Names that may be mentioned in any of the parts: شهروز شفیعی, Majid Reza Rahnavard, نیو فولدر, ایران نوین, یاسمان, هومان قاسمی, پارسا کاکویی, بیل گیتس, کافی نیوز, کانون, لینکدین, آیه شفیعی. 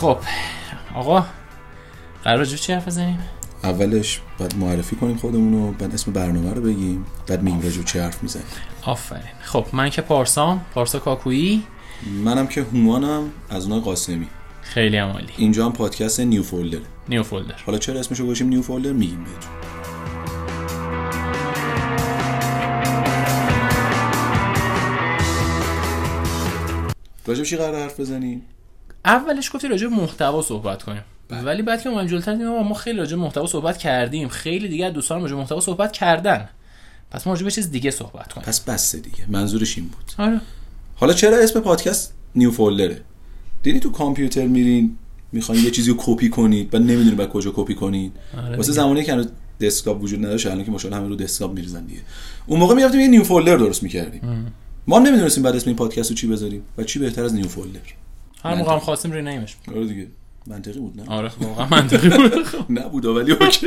خب آقا قرار جو چی حرف بزنیم؟ اولش بعد معرفی کنیم خودمونو، بعد اسم برنامه رو بگیم، بعد میگیم راجع به چه حرف میزنیم. آفرین. خب من که پارسام، پارسا کاکویی. منم که هومانم، از اونها قاسمی. خیلی عالی. اینجا هم پادکست نیو فولدر. نیو فولدر. حالا چرا اسمشو گذاشتیم نیو فولدر میگیم بهتون. راجب چی قرار حرف بزنیم؟ اولش گفتی راجب محتوا صحبت کنیم. ولی بعد که ما جلوتر دیدیم ما خیلی راجع به محتوا صحبت کردیم، خیلی دیگه دوستان راجع به محتوا صحبت کردن. پس ما راجع به چیز دیگه صحبت کنیم. پس بس دیگه. منظورش این بود. آره. حالا چرا اسم پادکست نیو فولدره؟ دیدی تو کامپیوتر میرین میخواین یه چیزی رو کپی کنید بعد نمیدونید بعد کجا کپی کنید. آره واسه زمانی که هنوز دسکتاپ وجود نداشت، الان که ماشاءالله همه رو دسکتاپ می‌ریزن دیگه. اون موقع می‌رفتیم یه نیو فولدر درست می‌کردیم. ما نمی‌دونستیم بعد اسم این پادکست رو چی بذاریم و چی بهتر از نیو فولدر. هر موقع هم خواستیم روی نیمش. آره دیگه. منطقی بود نه؟ آره واقعا منطقی بود. نبود ولی اوکی.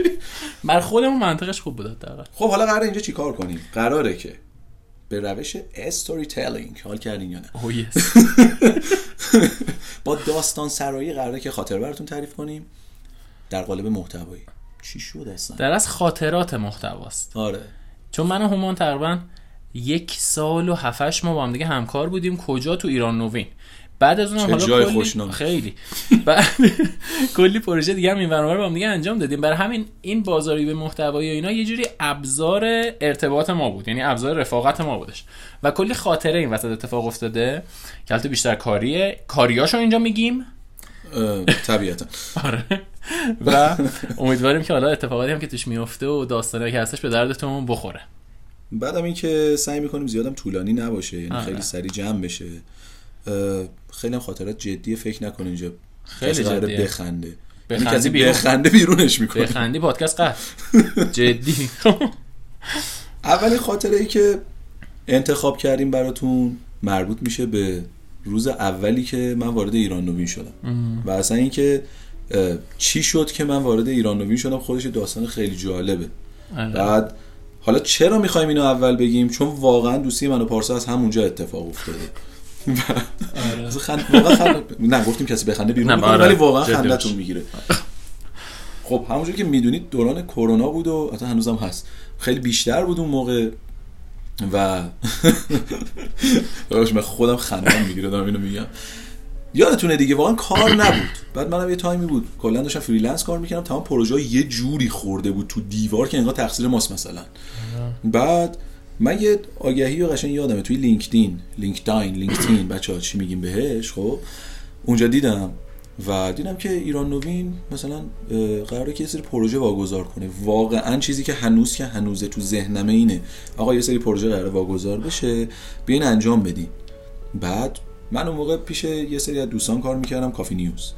بر خودمون منطقش خوب بود حداقل. خب حالا قراره اینجا چیکار کنیم؟ قراره که به روش استوری تیلینگ، حال کردین یا نه؟ او یس. با داستان سرایی قراره که خاطر براتون تعریف کنیم در قالب محتوایی. چی شد اصلا؟ در از خاطرات محتواست. آره. چون من و هومان تقریبا 1 سال و 7-8 ماه با هم دیگه همکار بودیم. کجا؟ تو ایران نوین. بعد از اونم حالا کلی خیلی بعد کلی پروژه دیگه هم این برنامه رو هم دیگه انجام دادیم. برای همین این بازاری به محتوایی و اینا یه جوری ابزار ارتباط ما بود، یعنی ابزار رفاقت ما بودش و کلی خاطره این وسط اتفاق افتاده که البته بیشتر کاریه، کاریاشو اینجا میگیم طبیعتا. آره و امیدواریم که حالا اتفاقاتی هم که توش میفته و داستانی که هستش به دردتون بخوره. بعدم این که سعی می‌کنیم زیادم طولانی نباشه، یعنی خیلی سریع جمع بشه. خیلی هم خاطرات جدیه، فکر نکن اینجا خیلی جدیه بخنده، یعنی کسی بخنده بیرونش میکنه، بخندی پادکست قهر جدی. اولین خاطره ای که انتخاب کردیم براتون مربوط میشه به روز اولی که من وارد ایران نوین شدم و اصلا این که چی شد که من وارد ایران نوین شدم خودش داستان خیلی جالبه. بعد حالا چرا میخوایم اینو اول بگیم؟ چون واقعا دوستی من و پارسا از همونجا اتفاق افتاده. آره واقعا نه گفتیم کسی بخنده بیرون میکنه ولی واقعا خنده‌تون میگیره. خب همونجوری که میدونید دوران کرونا بود و حتی هنوزم هست، خیلی بیشتر بود اون موقع و من خودم خنده‌ام میگیره دارم اینو میگم. یادتونه دیگه واقعا کار نبود، بعد منم یه تایمی بود کلا داشتم فریلنس کار میکردم، تمام پروژه یه جوری خورده بود تو دیوار که انگار تقصیر ماست مثلا. بعد من یه آگهی و قشنگ یادمه توی لینکدین بچه‌ها چی میگیم بهش، خب اونجا دیدم و دیدم که ایران نوین مثلا قراره که یه سری پروژه واگذار کنه. واقعا چیزی که هنوز تو ذهنمه اینه آقا یه سری پروژه قراره واگذار بشه بیاین انجام بدین. بعد من اون موقع پیش یه سری از دوستان کار میکردم، کافی نیوز،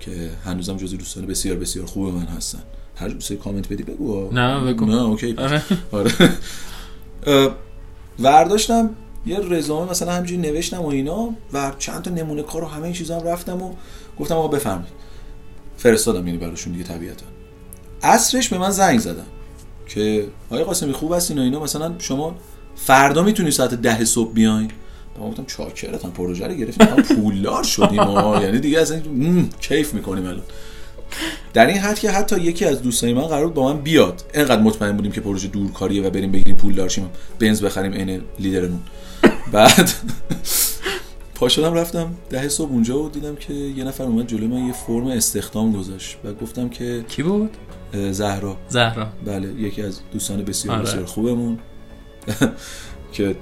که هنوزم جزو دوستان بسیار بسیار خوب من هستن. هر دوستی کامنت بدی بگو. نه اوکی. آره. ورداشتم یه رزومه مثلا همینجوری نوشتم و اینا و چند تا نمونه کار و همه این چیزا هم رفتم و گفتم آقا بفرمایید، فرستادم یعنی براشون دیگه طبیعتا. عصرش به من زنگ زدن که آقا قاسمی خوب هستین و اینا، مثلا شما فردا میتونید ساعت 10 صبح بیاین. من گفتم چاکرتم، پروژه رو گرفتیم، پولدار شدیم ما، یعنی دیگه اصلا کیف میکنیم الان. در این حد که حتی یکی از دوستای من قرار بود با من بیاد، اینقدر مطمئن بودیم که پروژه دورکاریه و بریم بگیریم پول دارشیم بنز بخریم عین لیدرمون. بعد پا شدم رفتم 10 صبح اونجا و دیدم که یه نفر اومد جلوی من یه فرم استخدام گذاشت و گفتم که کی بود؟ زهرا بله، یکی از دوستان بسیار بسیار خوبمون که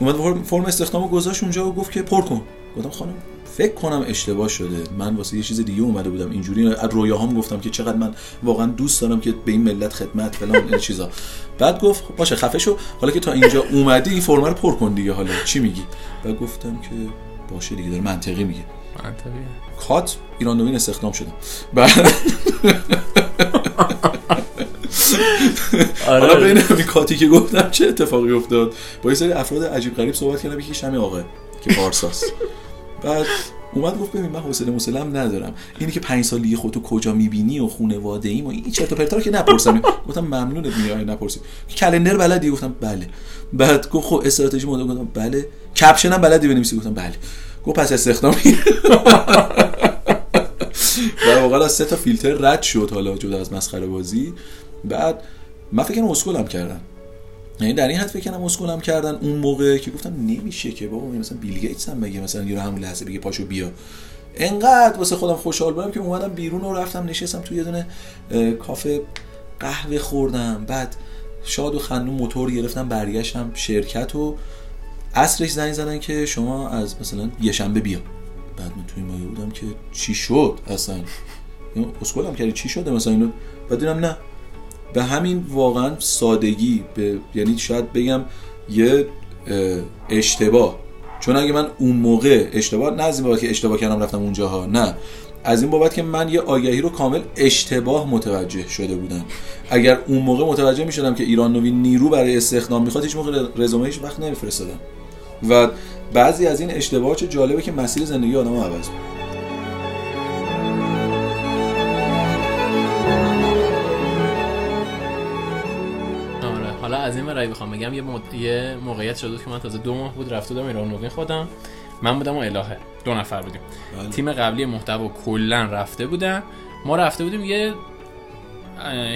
اومد فرم استخدامو گذاشت اونجا و گفت که پر کن. گفتم خانم فکر کنم اشتباه شده، من واسه یه چیز دیگه اومده بودم. اینجوری از رویاهام گفتم که چقدر من واقعا دوست دارم که به این ملت خدمت فلان این چیزا. بعد گفت باشه خفه شو، حالا که تا اینجا اومدی این فرم رو پر کن دیگه، حالا چی میگی؟ بعد گفتم که باشه دیگه، داره منطقی میگه. منطقیه. کات ایران نوین استخدام شدم. حالا ببینم این کاتی که گفتم چه اتفاقی افتاد. با یه سری افراد عجیب غریب صحبت کردم، یکیش همین آقا که پارساس. بعد اومد گفت ببین من حوصله ندارم، اینی که 5 سالی خودتو کجا میبینی و خانواده ایم و این چرت و پرتا رو که نپرسم. گفتم ممنونت میای نپرسید. کلندر بلدی؟ گفتم بله. بعد گفت خب استراتژی مدل؟ گفتم بله. کپشنم بلدی بنویسی؟ گفتم بله. گفت پس استخدام. در واقع از 3 تا فیلتر رد شد، حالا جدا از مسخره بازی. بعد من فکر کنم اسکولم کردن، یعنی در این حد فکر کنم اسکولم کردن اون موقع که گفتم نمیشه که بابا مثلا بیل گیتس هم بگه مثلا یه رو همون لحظه بگه پاشو بیا. انقدر واسه خودم خوشحال بودم که اومدم بیرون و رفتم نشستم توی یه دونه کافه، قهوه خوردم، بعد شاد و خندون موتور گرفتم برگشتم شرکت و عصرش زنگ زدن که شما از مثلا یه شنبه بیا. بعد من توی مایه بودم که چی شد اصلا، اسکولم کردی چی شده مثلا اینو؟ بعد دیدم نه، به همین واقعا سادگی، به یعنی شاید بگم یه اشتباه، چون اگه من اون موقع اشتباه، نه از این بابت که اشتباه کردم رفتم اونجاها، نه از این بابت که من یه آگاهی رو کامل اشتباه متوجه شده بودم. اگر اون موقع متوجه می‌شدم که ایران نوین نیرو برای استخدام می‌خواد، هیچ موقع رزومه‌اش وقت نمی‌فرستادم. و بعضی از این اشتباهات چه جالبه که مسیر زندگی آدمو عوض می‌کنه. از این برای بخوام بگم یه موقعیت شد که من تازه 2 ماه بود رفته بودم ایران نوین، خودم من بودم و الهه، 2 نفر بودیم. بله. تیم قبلی محتوا کلا رفته بودن، ما رفته بودیم یه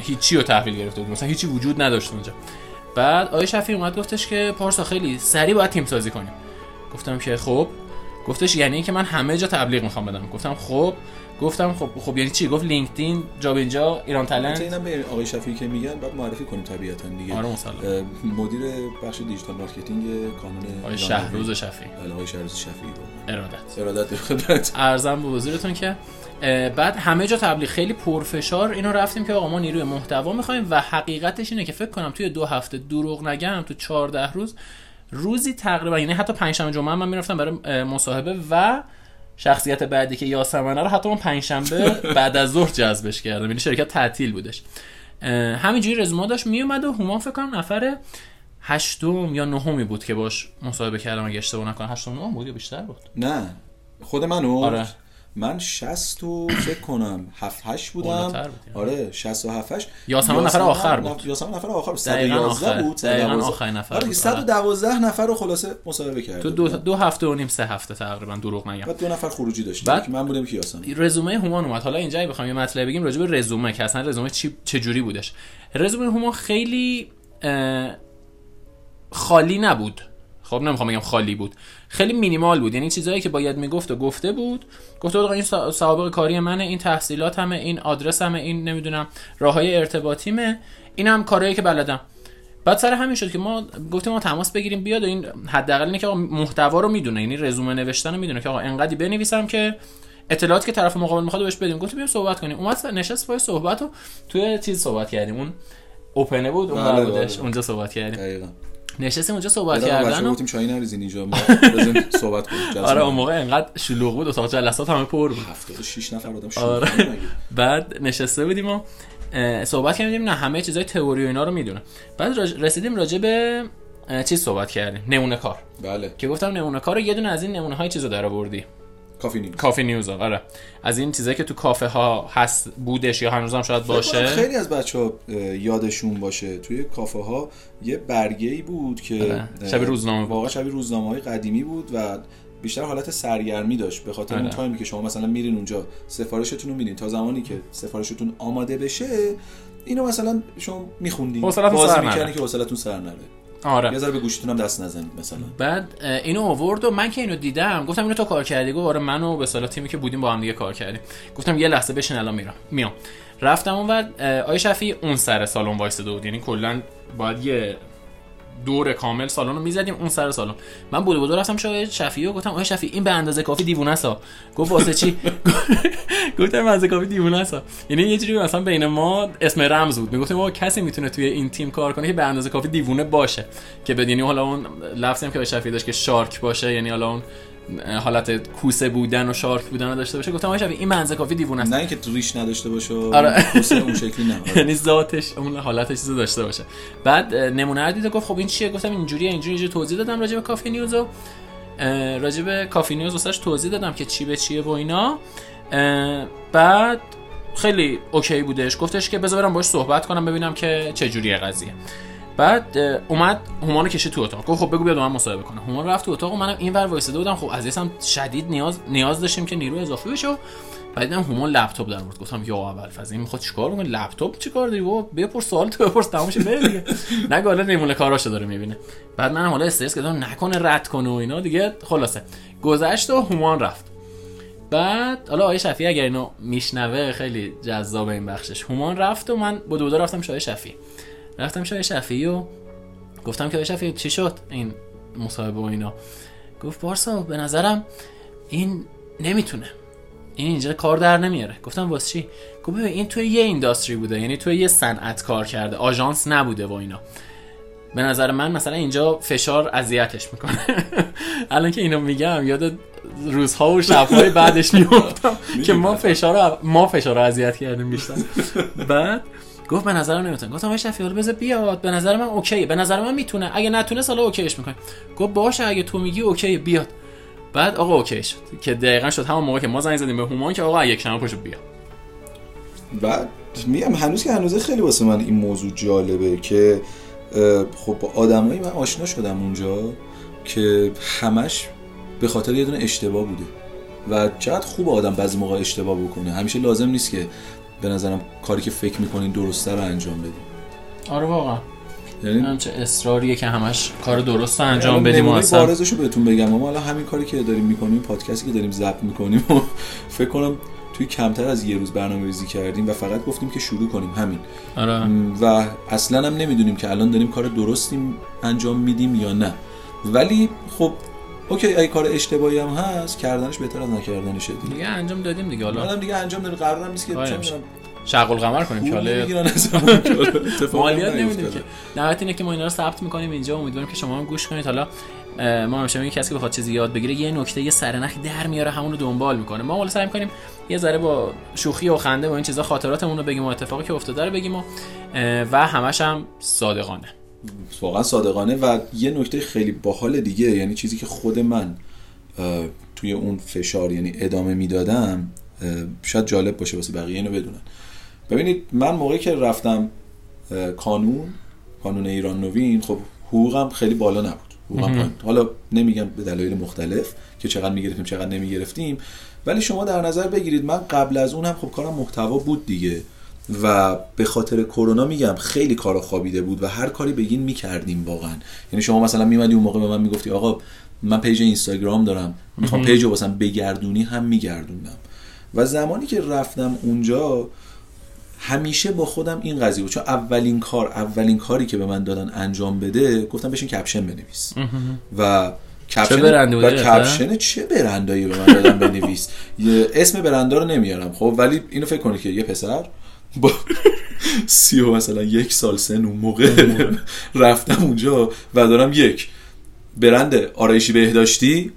هیچی رو تحویل گرفته بودیم، مثلا هیچی وجود نداشت اونجا. بعد آقای شفیعی اومد گفتش که پارسا خیلی سریع باید تیم سازی کنیم. گفتم که خب. گفتش یعنی اینکه من همه جا تبلیغ میخوام بدم. گفتم خب. گفتم خب یعنی چی؟ گفت لینکدین، جاب اینجا، ایران تالنت. اینا به آقای شفیعی که میگن بعد معرفی کنیم طبیعتاً دیگه. آره مسلماً. مدیر بخش دیجیتال مارکتینگ کانون آقای شهروز شفیعی. بله آقای شهروز شفیعی. ارادت خدمت. عرضم به حضورتون که بعد همه جا تبلیغ خیلی پرفشار اینو رفتیم که آقا ما نیروی محتوا میخوایم. و حقیقتش اینه که فکر کنم توی 2 هفته دروغ نگم تو 14 روز روزی تقریبا، یعنی حتی پنجشنبه جمعه من میرفتم برای مصاحبه و شخصیت بعدی که یاسمان رو حتی من پنجشنبه بعد از ظهر جذبش کردم، یعنی شرکت تعطیل بودش. همینجوری رزومه داشت میومد و هومان فکر کنم نفر 8م یا 9می بود که باش مصاحبه کردم، اگه اشتباه نکنم 8م بود یا بیشتر بود. نه خود منو آره. من 60 فکر کنم 7-8 بودم. آره 67-8. یاسمان نفر آخر بود. یاسمان نفر آخر بود. 111 بود. دقیقاً آخر نفر. آره 112 نفر رو خلاصه مصاحبه کرد. تو 2 هفته و نیم 3 هفته تقریبا دروغ نگم. بعد 2 نفر خروجی داشت. بعد من بودم که یاسمان. رزومه هومان اومد. حالا اینجایی بخوام یه مطلب بگیم راجع به رزومه که اصلا رزومه چه جوری بودش. رزومه هومان خیلی خالی نبود. خب نمیخوام بگم خالی بود، خیلی مینیمال بود، یعنی چیزایی که باید میگفت و گفته بود. گفته بود این سوابق کاری منه، این تحصیلاتمه، این آدرسمه، این نمیدونم راههای ارتباطیمه، این هم کارهایی که بلدم. بعد سر همین شد که ما گفتیم ما تماس بگیریم بیاد و این حداقل اینه که آقا محتوا رو میدونه، یعنی رزومه نوشتن رو میدونه که آقا انقدی بنویسم که اطلاعاتی که طرف مقابل میخواد بهش بدیم. گفتیم بریم صحبت کنیم. اومد نشست پای صحبت و توی چیز صحبت کردیم، اون اوپن بود، اون بودش، اونجا صحبت کردیم، نشستیم اونجا صحبت کردن و گفتیم چای نریزین اینجا، ما لازم صحبت کنیم. آره اون موقع انقدر شلوغ بود، اتاق جلسات همه پر بود، 76 نفر آدم شلوغ بود. بعد نشسته بودیم و صحبت کردیم، نه همه چیزای تئوری و اینا رو میدونه. بعد رسیدیم راجع به چی صحبت کردیم، نمونه کار. بله که گفتم نمونه کار رو یه دونه از این نمونه های چیزا درآوردی، کافی نیوز. آره از این چیزایی که تو کافه ها هست بودش یا هنوزم شاید باشه، خیلی از بچه‌ها یادشون باشه توی کافه ها یه برگه‌ای بود که شبیه روزنامه، واقعا شبیه روزنامه‌های قدیمی بود و بیشتر حالت سرگرمی داشت، به خاطر اون تایمی که شما مثلا میرین اونجا سفارشتون رو میدین تا زمانی که سفارشتون آماده بشه، اینو مثلا شما میخوندین باز میکنی که حوصله‌تون سر نره. آره یه ذره به گوشتون هم دست نزنید مثلا. بعد اینو آورد و من که اینو دیدم گفتم اینو تو کار کردی؟ گفت آره منو به سالا تیمی که بودیم با هم دیگه کار کردیم. گفتم یه لحظه بشین الان میام. رفتم اون بعد آیه شفیعی اون سر سالن وایساده بود، یعنی کلا باید یه دور کامل سالن رو میزدیم اون سر سالن. من بود رفتم شوی شفیعی و گفتم آیه شفیعی این به اندازه کافی دیوونه است. گفت واسه چی؟ گفتم به اندازه کافی دیوونه است، یعنی یه جوری مثلا بین ما اسم رمز بود. میگفتیم آقا کسی میتونه توی این تیم کار کنه که به اندازه کافی دیوونه باشه، که بدینی حالا اون لفظی هم که آیه شفیعی داشت که شارک باشه، یعنی حالا اون حالت کوسه بودن و شارک بودن رو داشته باشه. گفتم آیه شفیعی این منزه کافی دیوونه است، نه اینکه ریش نداشته باشه، کوسه اون شکلی نه، یعنی ذاتش اون حالتش چیزو داشته باشه. بعد نمونه دید و گفت خب این چیه؟ گفتم اینجوریه. توضیح دادم راجع به کافی نیوز و راجع به کافی نیوز واسش توضیح دادم که چی به چیه و اینا. بعد خیلی اوکی بودش، گفتش که بذار برام باهاش صحبت کنم ببینم که چه جوریه قضیه. بعد اومد هومان رو کشید تو اتاق، گفت خب بگو بیاد من مصاحبه کنه. هومان رفت تو اتاق و منم اینور وایساده بودم. خب از اسم شدید نیاز داشتیم که نیروی اضافه بشه. بعد دیدم هومان لپتاپ در آورد، گفتم یا اول فضی میخواد چیکار کنه؟ لپتاپ چیکار داری بابا؟ بپرس سوال تو، بپرس تمامش بره دیگه. نگا حالا نمونه کاراشو داره میبینه. بعد منم حالا استرس کردم نکنه رد کنه و اینا دیگه. خلاصه گذشت و هومان رفت. بعد حالا آیه شفیعی اگر اینو میشنوه خیلی جذاب این بخشش. هومان رفت و من با دودا رفتم شای شفیعی. رفتم شای شفیعی و گفتم که آیه شفیعی چی شد این مصاحبه و اینا؟ گفت پارسا به نظرم این نمیتونه، این اینجا کار در نمیاره. گفتم واسه چی؟ گفت ببین این توی یه اینداستری بوده، یعنی توی یه صنعت کار کرده، آژانس نبوده و اینا. به نظر من مثلا اینجا فشار اذیتش میکنه. الان که اینو میگم یاد روزها و شب‌های بعدش میافتم که ما فشار رو اذیت کردیم بیشتر. بعد گفت به نظرم نمیتونه. گفتم آخه شفیع بذار بیاد، به نظر من اوکیه، به نظر من میتونه، اگه نتونه حالا اوکیش میکنه. گفت باشه اگه تو میگی اوکیه بیاد. بعد آقا اوکی شد که دقیقاً شد همون موقع که ما زنگ زدیم به هومان که آقا یک شنبه پشو بیا. بعد میگم هنوز خیلی واسه من این موضوع جالبه که خب با آدمایی من آشنا شدم اونجا که همش به خاطر یه دونه اشتباه بوده و چقدر خوب آدم بعضی موقع اشتباه بکنه. همیشه لازم نیست که به نظرم کاری که فکر میکنین درسته رو انجام بدیم. آره واقعا، یعنی چه اصراریه که همش کار درست رو انجام بدیم. اصلا بارزشو بهتون بگم، ما الان همین کاری که داریم میکنیم، پادکستی که داریم ضبط میکنیم و فکر کنم توی کمتر از یه روز برنامه‌ریزی کردیم و فقط گفتیم که شروع کنیم همین. آره. و اصلا هم نمیدونیم که الان داریم کار درستیم انجام میدیم یا نه. ولی خب اوکی، اگه کار اشتباهی هم هست کردنش بهتر از نکردنش دیگه. انجام دادیم دیگه، حالا آدم دیگه انجام دادن قرارم نیست که شغل قمر کنیم که حالا مالیات نمیدیم که. نهایت اینه که ما اینا رو ثبت می‌کنیم اینجا، امیدوارم که شما هم گوش کنید. حالا ما همیشه میگیم کسی که بخواد چیزی یاد بگیره یه نکته یه سرنخ در میاره، همون رو دنبال میکنه. ما حالا سعی می‌کنیم یه ذره با شوخی و خنده و این چیزا خاطراتمون رو بگیم و اتفاقی که افتاده رو بگیم و همش هم صادقانه، واقعا صادقانه. و یه نکته خیلی باحال دیگه، یعنی چیزی که خود من توی اون فشار یعنی ادامه میدادم، شاید جالب باشه واسه بقیه اینو بدونن. ببینید من موقعی که رفتم کانون ایران نوین، خب حقوقم خیلی بالا نبود، حقوقم حالا نمیگم به دلایل مختلف که چقدر میگرفتیم چقدر نمیگرفتیم، ولی شما در نظر بگیرید من قبل از اون هم خب کارم محتوا بود دیگه و به خاطر کرونا میگم خیلی کارا خوابیده بود و هر کاری بگین میکردیم واقعا. یعنی شما مثلا میمدی اون موقع به من میگفتی آقا من پیج اینستاگرام دارم میخوام پیجو واسم بگردونی، هم میگردوندم. و زمانی که رفتم اونجا همیشه با خودم این قضیه بود، چون اولین کاری که به من دادن انجام بده گفتم بشین کپشن بنویس و کپشن چه برندایی به من دادن بنویس. اسم برندا رو نمیارم خب، ولی اینو فکر کنید که یه پسر با 31 سال سن اون موقع رفتم اونجا و دارم یک برند آرایشی بهداشتی،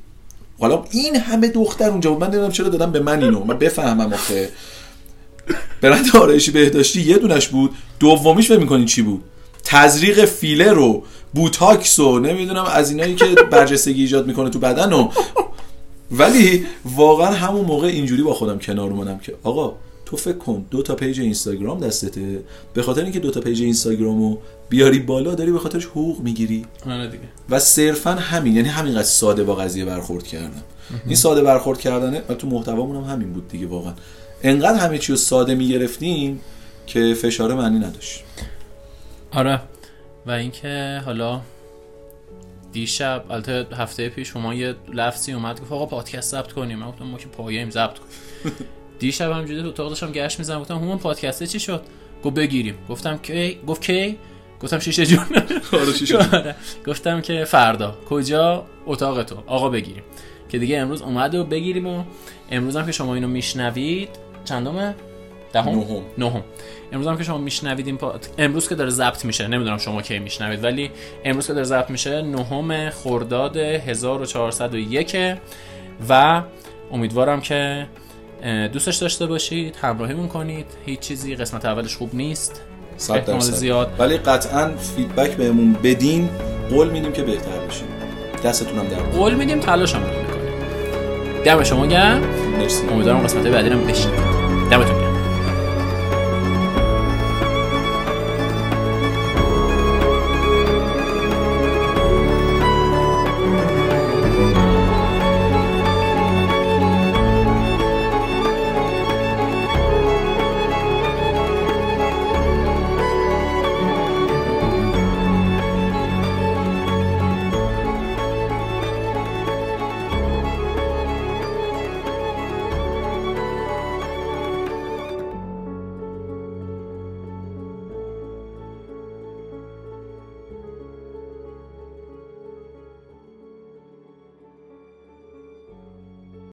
حالا این همه دختر اونجا بود. من نمیدونم چرا دادم به من اینو، من بفهمم آخه برند آرایشی بهداشتی یه دونش بود، دومیش فکر می‌کنین چی بود؟ تزریق فیلر و بوتاکس و نمیدونم از اینایی که برجستگی ایجاد میکنه تو بدن و ولی واقعا همون موقع اینجوری با خودم کنار اومدم که آقا تو فکر کن 2 تا پیج اینستاگرام دستته، به خاطر اینکه 2 تا پیج اینستاگرامو بیاری بالا داری به خاطرش حقوق میگیری. آره دیگه. و صرفا همین، یعنی همینقدر ساده با قضیه برخورد کردم. این ساده برخورد کردنه تو محتوامون هم همین بود دیگه. واقعا انقدر همه چی رو ساده میگرفتیم که فشار معنی نداشت. آره. و اینکه حالا دیشب البته هفته پیش شما یه لفظی اومد گفت آقا پادکست ضبط کنیم، من گفتم ما که پایه‌ایم ضبط کنیم. دیشب همجوری تو اتاق داشتم گشت می‌زدم، گفتم هومان پادکست چی شد؟ گفت بگیریم. گفتم کی؟ گفت کی؟ گفتم شیشه جون. آره شیشه. گفتم که فردا کجا؟ اتاق تو آقا بگیریم، که دیگه امروز اومد و بگیریم. و امروز هم که شما اینو میشنوید چندمه؟ نهم. امروز هم که شما میشنوید امروز که داره ضبط میشه، نمیدونم شما کی میشنوید، ولی امروز که داره ضبط میشه نهم خرداد 1401 و امیدوارم که دوستش داشته باشید، همراهیمون کنید. هیچ چیزی قسمت اولش خوب نیست احتمال زیاد، ولی قطعا فیدبک بهمون بدین، قول میدیم که بهتر بشیم. دستتونم در قول میدیم، تلاشمون میکنیم. دم شما گرم، مرسی. امیدوارم قسمت بعدی رو بشنوید. دمتون گرم.